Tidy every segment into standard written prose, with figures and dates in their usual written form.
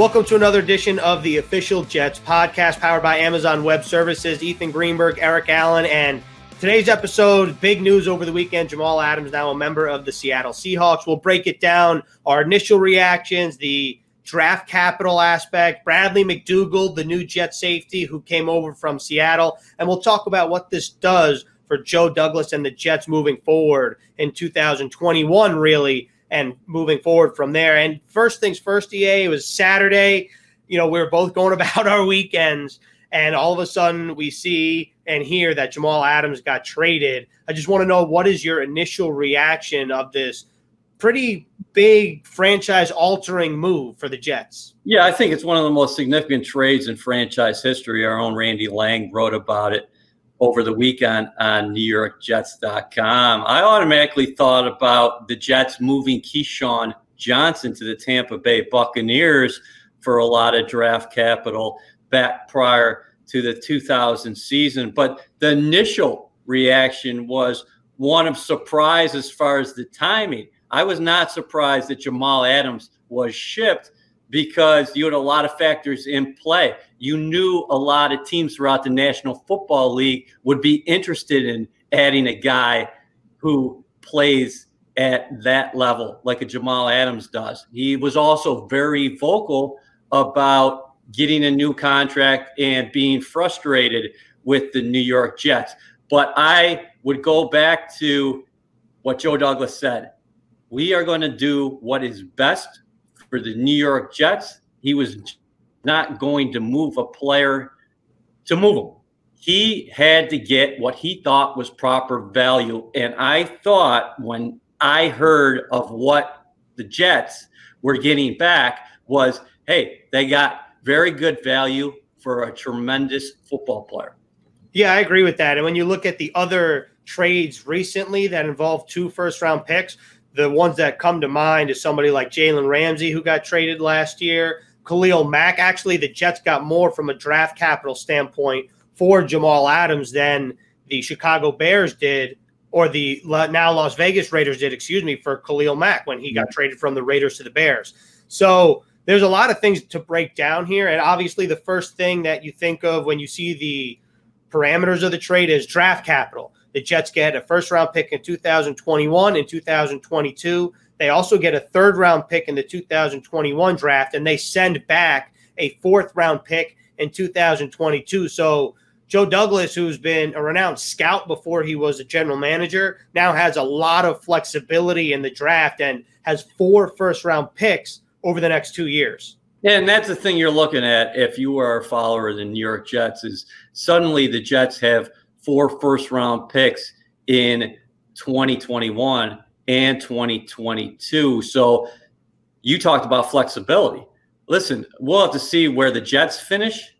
Welcome to another edition of the Official Jets podcast, powered by Amazon Web Services. Ethan Greenberg, Eric Allen, and today's episode, big news over the weekend. Jamal Adams, now a member of the Seattle Seahawks. We'll break it down, our initial reactions, the draft capital aspect, Bradley McDougald, the new Jet safety who came over from Seattle, and we'll talk about what this does for Joe Douglas and the Jets moving forward in 2021, really, and moving forward from there. And first things first, EA, it was Saturday. You know, we were both going about our weekends, and all of a sudden we see and hear that Jamal Adams got traded. I just want to know, what is your initial reaction of this pretty big franchise-altering move for the Jets? Yeah, I think it's one of the most significant trades in franchise history. Our own Randy Lang wrote about it over the weekend on NewYorkJets.com. I automatically thought about the Jets moving Keyshawn Johnson to the Tampa Bay Buccaneers for a lot of draft capital back prior to the 2000 season. But the initial reaction was one of surprise as far as the timing. I was not surprised that Jamal Adams was shipped, because you had a lot of factors in play. You knew a lot of teams throughout the National Football League would be interested in adding a guy who plays at that level like a Jamal Adams does. He was also very vocal about getting a new contract and being frustrated with the New York Jets. But I would go back to what Joe Douglas said. We are going to do what is best for the New York Jets. He was not going to move a player to move him. He had to get what he thought was proper value. And I thought, when I heard of what the Jets were getting back, was, hey, they got very good value for a tremendous football player. Yeah, I agree with that. And when you look at the other trades recently that involved 2 first-round picks, the ones that come to mind is somebody like Jalen Ramsey, who got traded last year, Khalil Mack. Actually, the Jets got more from a draft capital standpoint for Jamal Adams than the Chicago Bears did, or the now Las Vegas Raiders did, for Khalil Mack when he got traded from the Raiders to the Bears. So there's a lot of things to break down here. And obviously the first thing that you think of when you see the parameters of the trade is draft capital. The Jets get a first-round pick in 2021 and 2022. They also get a third-round pick in the 2021 draft, and they send back a fourth-round pick in 2022. So Joe Douglas, who's been a renowned scout before he was a general manager, now has a lot of flexibility in the draft and has 4 first-round picks over the next 2 years. Yeah, and that's the thing you're looking at if you are a follower of the New York Jets, is suddenly the Jets have 4 first-round picks in 2021 and 2022. So you talked about flexibility. Listen, we'll have to see where the Jets finish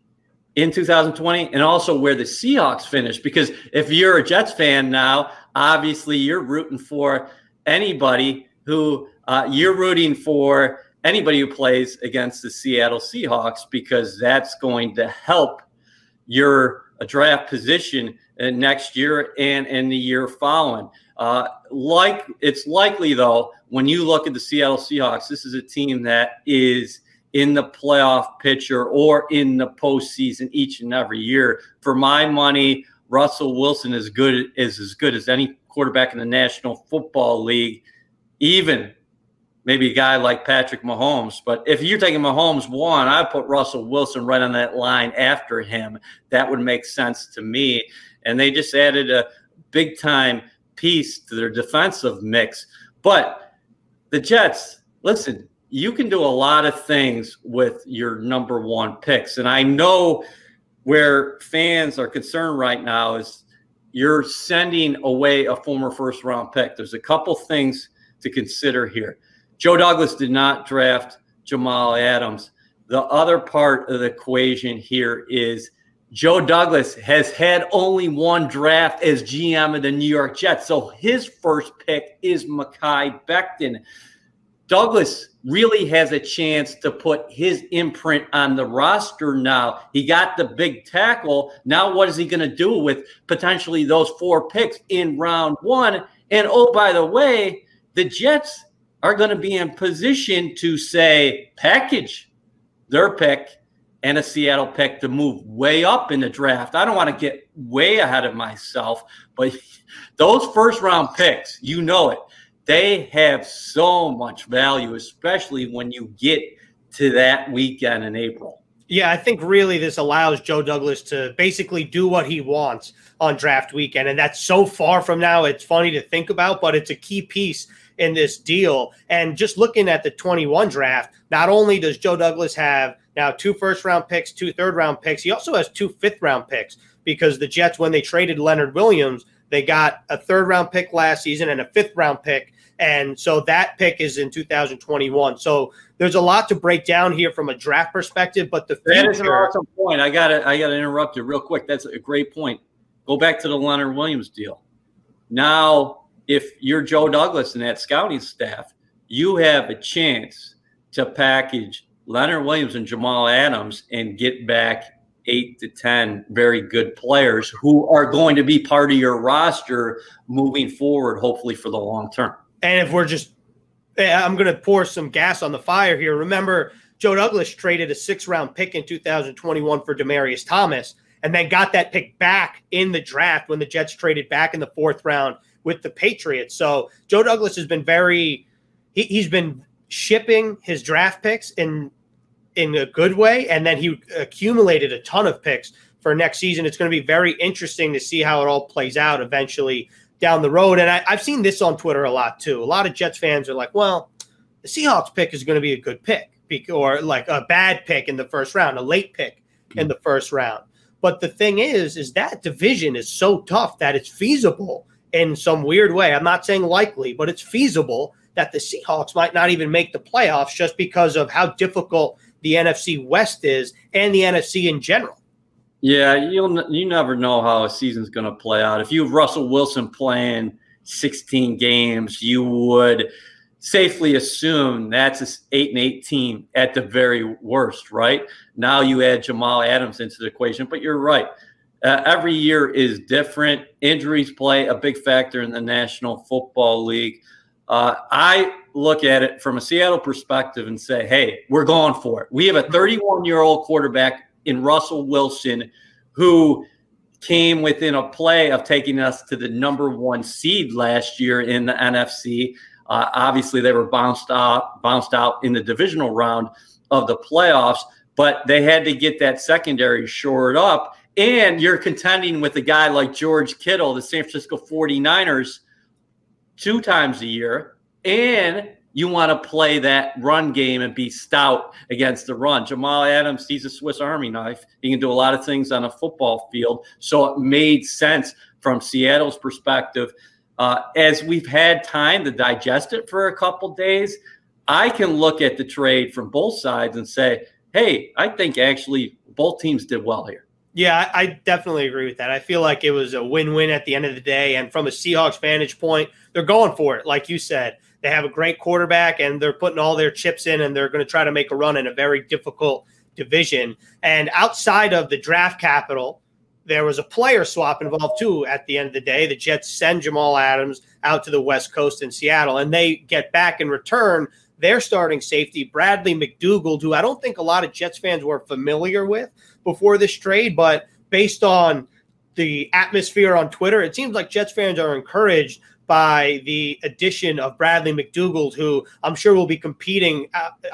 in 2020 and also where the Seahawks finish, because if you're a Jets fan now, obviously you're rooting for anybody who plays against the Seattle Seahawks, because that's going to help your draft position next year and in the year following. It's likely, though, when you look at the Seattle Seahawks, this is a team that is in the playoff picture or in the postseason each and every year. For my money, Russell Wilson is as good as any quarterback in the National Football League, even maybe a guy like Patrick Mahomes. But if you're taking Mahomes 1, I put Russell Wilson right on that line after him. That would make sense to me. And they just added a big-time piece to their defensive mix. But the Jets, listen, you can do a lot of things with your number one picks. And I know where fans are concerned right now is you're sending away a former first-round pick. There's a couple things to consider here. Joe Douglas did not draft Jamal Adams. The other part of the equation here is Joe Douglas has had only one draft as GM of the New York Jets. So his first pick is Mekhi Becton. Douglas really has a chance to put his imprint on the roster now. He got the big tackle. Now what is he going to do with potentially those 4 picks in round one? And, oh, by the way, the Jets are going to be in position to say, package their pick and a Seattle pick to move way up in the draft. I don't want to get way ahead of myself, but those first-round picks, you know it, they have so much value, especially when you get to that weekend in April. Yeah, I think really this allows Joe Douglas to basically do what he wants on draft weekend, and that's so far from now it's funny to think about, but it's a key piece in this deal. And just looking at the 21 draft, not only does Joe Douglas have now 2 first-round picks, 2 third-round picks, he also has 2 fifth-round picks because the Jets, when they traded Leonard Williams, they got a 3rd-round pick last season and a 5th-round pick. And so that pick is in 2021. So there's a lot to break down here from a draft perspective, but the future. That is an awesome point. I gotta interrupt you real quick. That's a great point. Go back to the Leonard Williams deal. Now, if you're Joe Douglas and that scouting staff, you have a chance to package Leonard Williams and Jamal Adams and get back 8 to 10 very good players who are going to be part of your roster moving forward, hopefully for the long term. And if we're just – I'm going to pour some gas on the fire here. Remember, Joe Douglas traded a 6th-round pick in 2021 for Demarius Thomas and then got that pick back in the draft when the Jets traded back in the 4th round with the Patriots. So Joe Douglas has been very – he's been shipping his draft picks in a good way, and then he accumulated a ton of picks for next season. It's going to be very interesting to see how it all plays out eventually down the road. And I've seen this on Twitter a lot too. A lot of Jets fans are like, well, the Seahawks pick is going to be a good pick or like a bad pick in the 1st round, a late pick in the 1st round. But the thing is that division is so tough that it's feasible in some weird way. I'm not saying likely, but it's feasible that the Seahawks might not even make the playoffs just because of how difficult the NFC West is and the NFC in general. Yeah, you never know how a season's going to play out. If you have Russell Wilson playing 16 games, you would safely assume that's an 8-8 team at the very worst, right? Now you add Jamal Adams into the equation, but you're right. Every year is different. Injuries play a big factor in the National Football League. I look at it from a Seattle perspective and say, hey, we're going for it. We have a 31-year-old quarterback in Russell Wilson, who came within a play of taking us to the number 1 seed last year in the NFC. Obviously, they were bounced out in the divisional round of the playoffs, but they had to get that secondary shored up. And you're contending with a guy like George Kittle, the San Francisco 49ers, 2 times a year, and you want to play that run game and be stout against the run. Jamal Adams, he's a Swiss Army knife. He can do a lot of things on a football field. So it made sense from Seattle's perspective. As we've had time to digest it for a couple days, I can look at the trade from both sides and say, hey, I think actually both teams did well here. Yeah, I definitely agree with that. I feel like it was a win-win at the end of the day. And from a Seahawks vantage point, they're going for it, like you said. They have a great quarterback, and they're putting all their chips in, and they're going to try to make a run in a very difficult division. And outside of the draft capital, there was a player swap involved, too, at the end of the day. The Jets send Jamal Adams out to the West Coast in Seattle, and they get back in return their starting safety, Bradley McDougald, who I don't think a lot of Jets fans were familiar with before this trade, but based on the atmosphere on Twitter, it seems like Jets fans are encouraged by the addition of Bradley McDougald, who I'm sure will be competing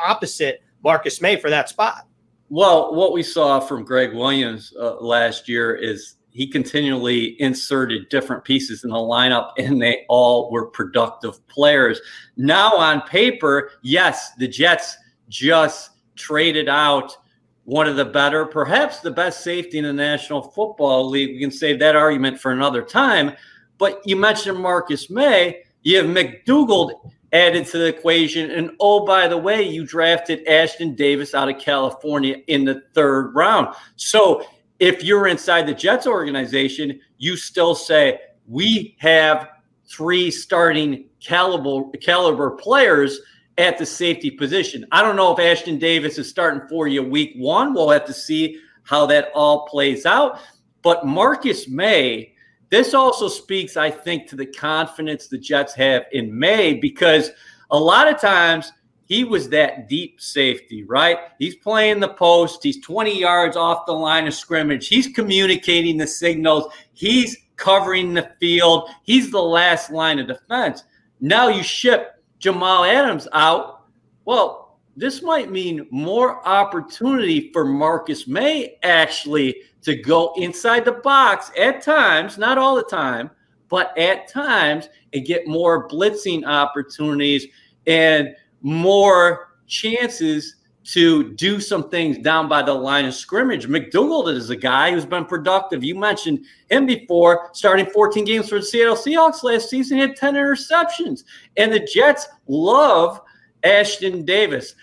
opposite Marcus May for that spot. Well, what we saw from Greg Williams last year is he continually inserted different pieces in the lineup, and they all were productive players. Now on paper, yes, the Jets just traded out one of the better, perhaps the best safety in the National Football League. We can save that argument for another time. But you mentioned Marcus May. You have McDougald added to the equation. And, oh, by the way, you drafted Ashton Davis out of California in the 3rd round. So if you're inside the Jets organization, you still say, we have 3 starting caliber players at the safety position. I don't know if Ashton Davis is starting for you week 1. We'll have to see how that all plays out. But Marcus May, this also speaks, I think, to the confidence the Jets have in May, because a lot of times He was that deep safety, right? He's playing the post. He's 20 yards off the line of scrimmage. He's communicating the signals. He's covering the field. He's the last line of defense. Now you ship Jamal Adams out. Well, this might mean more opportunity for Marcus May actually to go inside the box at times, not all the time, but at times, and get more blitzing opportunities and more chances to do some things down by the line of scrimmage. McDougald is a guy who's been productive. You mentioned him before, starting 14 games for the Seattle Seahawks last season, had 10 interceptions. And the Jets love Ashton Davis,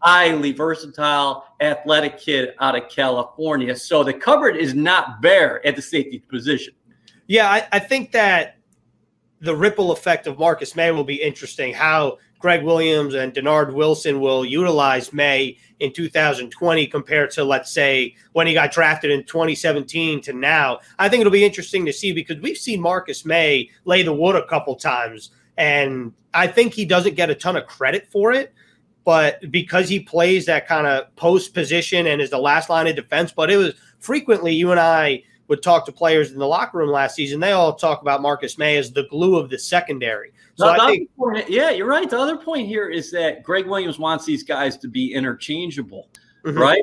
highly versatile, athletic kid out of California. So the cupboard is not bare at the safety position. Yeah, I think that the ripple effect of Marcus May will be interesting, how Greg Williams and Denard Wilson will utilize May in 2020 compared to, let's say, when he got drafted in 2017 to now. I think it'll be interesting to see because we've seen Marcus May lay the wood a couple times, and I think he doesn't get a ton of credit for it, but because he plays that kind of post position and is the last line of defense. But it was frequently, you and I would talk to players in the locker room last season, they all talk about Marcus May as the glue of the secondary. So I think, yeah, you're right. The other point here is that Greg Williams wants these guys to be interchangeable, right?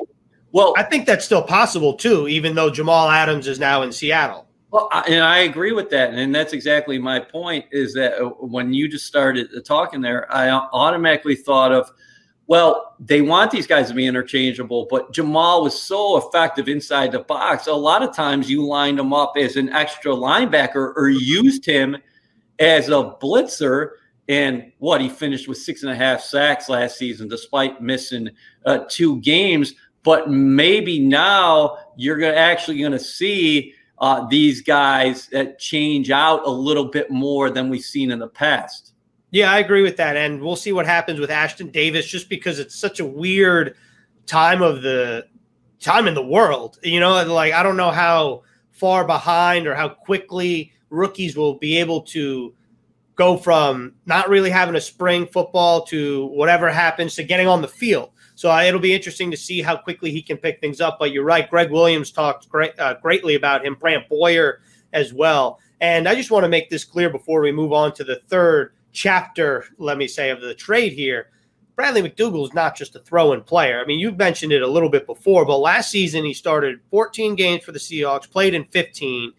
Well, I think that's still possible too, even though Jamal Adams is now in Seattle. Well, and I agree with that. And that's exactly my point, is that when you just started talking there, I automatically thought of, well, they want these guys to be interchangeable, but Jamal was so effective inside the box. A lot of times you lined him up as an extra linebacker or used him as a blitzer. And what, he finished with 6.5 sacks last season despite missing 2 games. But maybe now you're actually going to see these guys that change out a little bit more than we've seen in the past. Yeah, I agree with that, and we'll see what happens with Ashton Davis just because it's such a weird time in the world. You know, like I don't know how far behind or how quickly rookies will be able to go from not really having a spring football to whatever happens to getting on the field. So it'll be interesting to see how quickly he can pick things up. But you're right, Greg Williams talked greatly about him, Brant Boyer as well. And I just want to make this clear before we move on to the third chapter, let me say, of the trade here. Bradley McDougald is not just a throw-in player. I mean, you mentioned it a little bit before, but last season he started 14 games for the Seahawks, played in 15.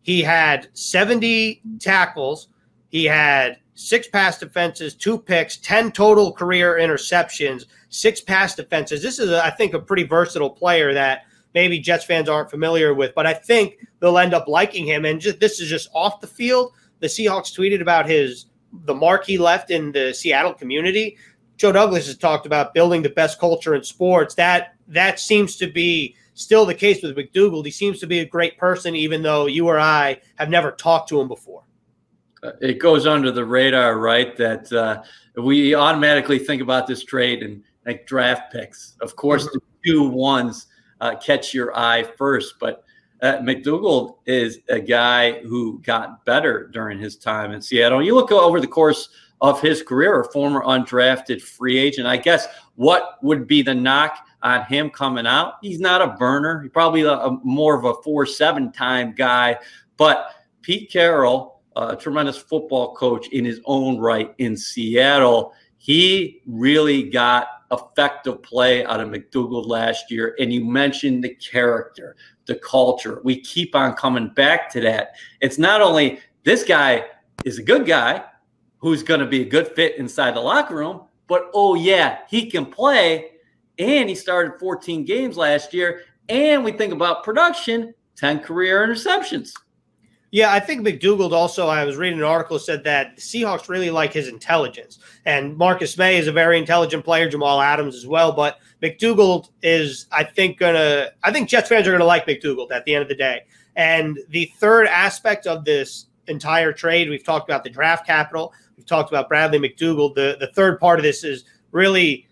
He had 70 tackles. He had 6 pass defenses, 2 picks, 10 total career interceptions, 6 pass defenses. This is, I think, a pretty versatile player that maybe Jets fans aren't familiar with, but I think they'll end up liking him. And this is just off the field. The Seahawks tweeted about the mark he left in the Seattle community. Joe Douglas has talked about building the best culture in sports. That seems to be still the case with McDougald. He seems to be a great person, even though you or I have never talked to him before. It goes under the radar, right, that we automatically think about this trade and like draft picks. Of course, the two ones catch your eye first, but McDougald is a guy who got better during his time in Seattle. You look over the course of his career, a former undrafted free agent. I guess what would be the knock on him coming out? He's not a burner. He's probably more of a 4.7 time guy. But Pete Carroll, a tremendous football coach in his own right in Seattle, he really got effective play out of McDougald last year. And you mentioned the character, the culture. We keep on coming back to that. It's not only this guy is a good guy who's going to be a good fit inside the locker room, but oh yeah, he can play. And he started 14 games last year. And we think about production, 10 career interceptions. Yeah, I think McDougald also, I was reading an article, said that the Seahawks really like his intelligence. And Marcus May is a very intelligent player, Jamal Adams as well. But McDougald is, I think Jets fans are going to like McDougald at the end of the day. And the third aspect of this entire trade, we've talked about the draft capital. We've talked about Bradley McDougald. The third part of this is really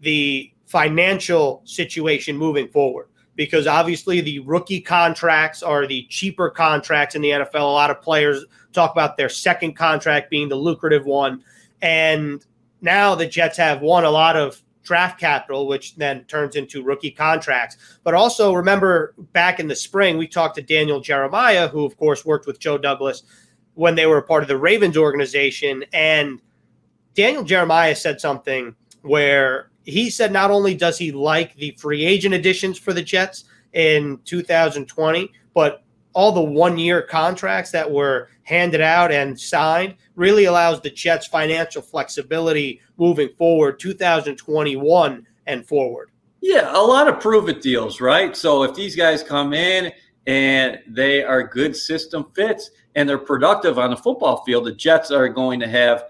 the financial situation moving forward, because obviously the rookie contracts are the cheaper contracts in the NFL. A lot of players talk about their second contract being the lucrative one. And now the Jets have won a lot of draft capital, which then turns into rookie contracts. But also remember back in the spring, we talked to Daniel Jeremiah, who of course worked with Joe Douglas when they were a part of the Ravens organization. And Daniel Jeremiah said something where he said not only does he like the free agent additions for the Jets in 2020, but all the one-year contracts that were handed out and signed really allows the Jets financial flexibility moving forward, 2021 and forward. Yeah, a lot of prove-it deals, right? So if these guys come in and they are good system fits and they're productive on the football field, the Jets are going to have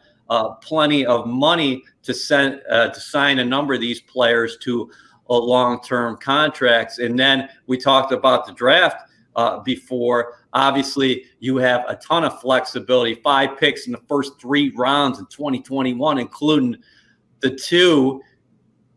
plenty of money to sign a number of these players to long-term contracts. And then we talked about the draft before. Obviously, you have a ton of flexibility, 5 picks in the first 3 rounds in 2021, including the 2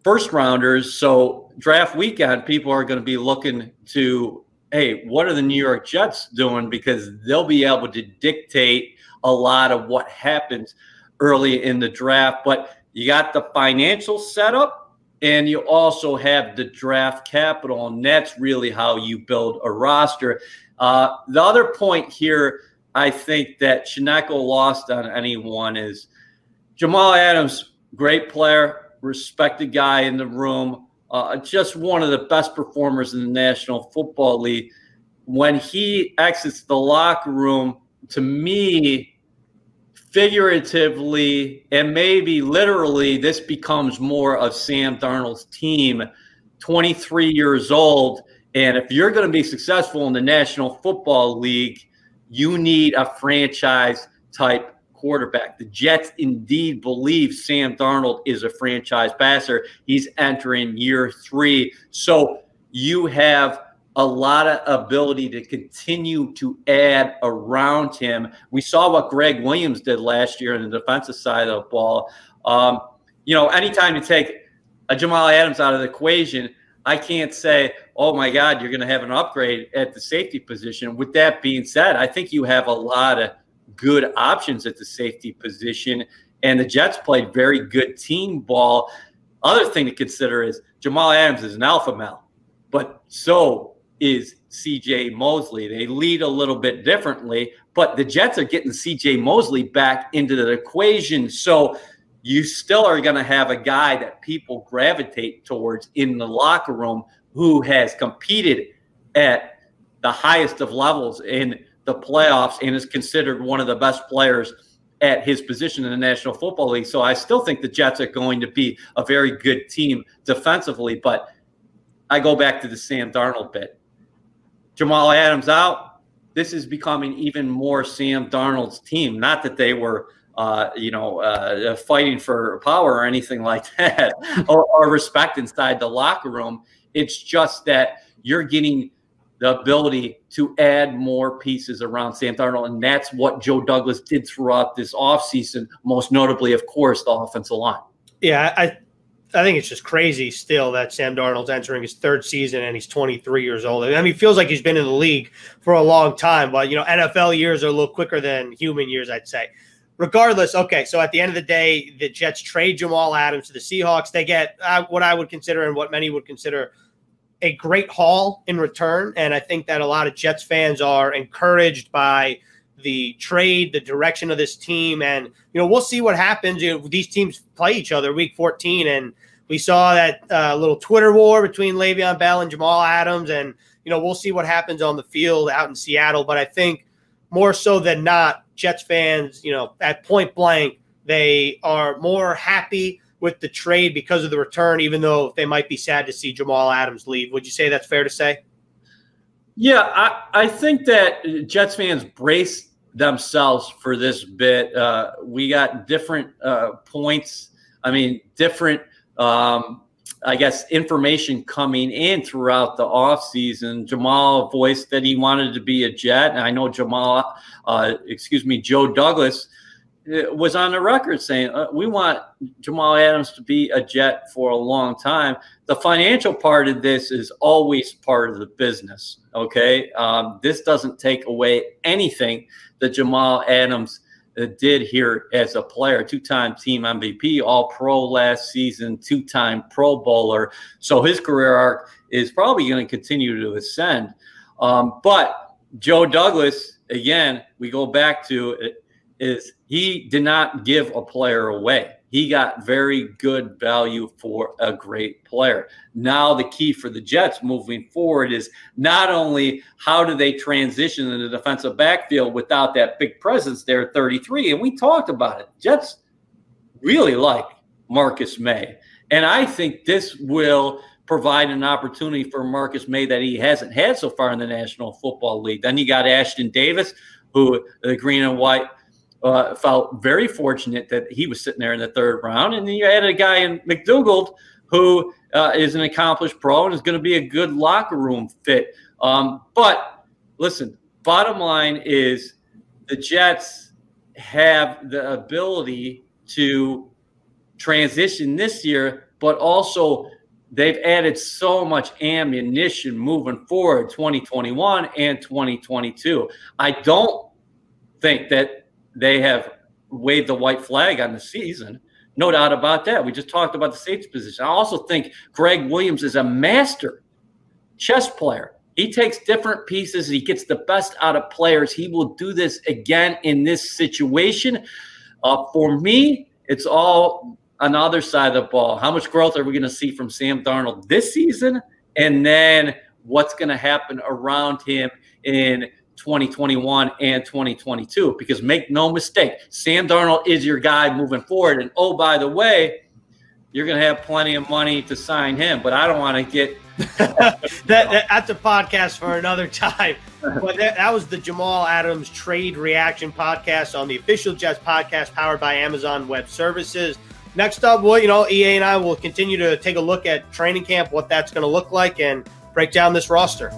first-rounders. So draft weekend, people are going to be looking to, hey, what are the New York Jets doing? Because they'll be able to dictate a lot of what happens early in the draft. But you got the financial setup, and you also have the draft capital, and that's really how you build a roster. The other point here I think that should not go lost on anyone is Jamal Adams, great player, respected guy in the room, just one of the best performers in the National Football League. When he exits the locker room, to me, figuratively and maybe literally, this becomes more of Sam Darnold's team, 23 years old. And if you're going to be successful in the National Football League, you need a franchise-type quarterback. The Jets indeed believe Sam Darnold is a franchise passer. He's entering year 3. So you have a lot of ability to continue to add around him. We saw what Greg Williams did last year on the defensive side of the ball. You know, anytime you take a Jamal Adams out of the equation, I can't say, oh, my God, you're going to have an upgrade at the safety position. With that being said, I think you have a lot of good options at the safety position, and the Jets played very good team ball. Other thing to consider is Jamal Adams is an alpha male, but so is C.J. Mosley. They lead a little bit differently, but the Jets are getting C.J. Mosley back into the equation. So you still are going to have a guy that people gravitate towards in the locker room who has competed at the highest of levels in the playoffs and is considered one of the best players at his position in the National Football League. So I still think the Jets are going to be a very good team defensively, but I go back to the Sam Darnold bit. Jamal Adams out, this is becoming even more Sam Darnold's team. Not that they were, fighting for power or anything like that or respect inside the locker room. It's just that you're getting the ability to add more pieces around Sam Darnold, and that's what Joe Douglas did throughout this offseason, most notably, of course, the offensive line. Yeah, I think it's just crazy still that Sam Darnold's entering his 3rd season and he's 23 years old. I mean, he feels like he's been in the league for a long time, but, you know, NFL years are a little quicker than human years, I'd say. Regardless, okay, so at the end of the day, the Jets trade Jamal Adams to the Seahawks. They get what I would consider and what many would consider a great haul in return, and I think that a lot of Jets fans are encouraged by the trade, the direction of this team, and, you know, we'll see what happens. You know, these teams play each other week 14, and we saw that little Twitter war between Le'Veon Bell and Jamal Adams, and, you know, we'll see what happens on the field out in Seattle. But I think more so than not, Jets fans, you know, at point blank, they are more happy with the trade because of the return, even though they might be sad to see Jamal Adams leave. Would you say that's fair to say? Yeah, I think that Jets fans brace themselves for this bit. We got different points. I mean, different, I guess, information coming in throughout the offseason. Jamal voiced that he wanted to be a Jet. And I know Joe Douglas was on the record saying, we want Jamal Adams to be a Jet for a long time. The financial part of this is always part of the business, okay? This doesn't take away anything that Jamal Adams did here as a player, two-time team MVP, All-Pro last season, two-time Pro Bowler. So his career arc is probably going to continue to ascend. But Joe Douglas, again, we go back to it, is he did not give a player away. He got very good value for a great player. Now the key for the Jets moving forward is not only how do they transition in the defensive backfield without that big presence there at 33, and we talked about it. Jets really like Marcus May, and I think this will provide an opportunity for Marcus May that he hasn't had so far in the National Football League. Then you got Ashton Davis, who the green and white felt very fortunate that he was sitting there in the third round. And then you had a guy in McDougald who is an accomplished pro and is going to be a good locker room fit. But listen, bottom line is the Jets have the ability to transition this year, but also they've added so much ammunition moving forward 2021 and 2022. I don't think that they have waved the white flag on the season. No doubt about that. We just talked about the safety position. I also think Greg Williams is a master chess player. He takes different pieces. He gets the best out of players. He will do this again in this situation. For me, it's all on the other side of the ball. How much growth are we going to see from Sam Darnold this season? And then what's going to happen around him in 2021 and 2022, because make no mistake, Sam Darnold is your guy moving forward. And oh, by the way, you're going to have plenty of money to sign him, but I don't want to get that's a podcast for another time. But that was the Jamal Adams trade reaction podcast on the Official Jets podcast, powered by Amazon Web Services. Next up, well, you know, EA and I will continue to take a look at training camp, what that's going to look like, and break down this roster.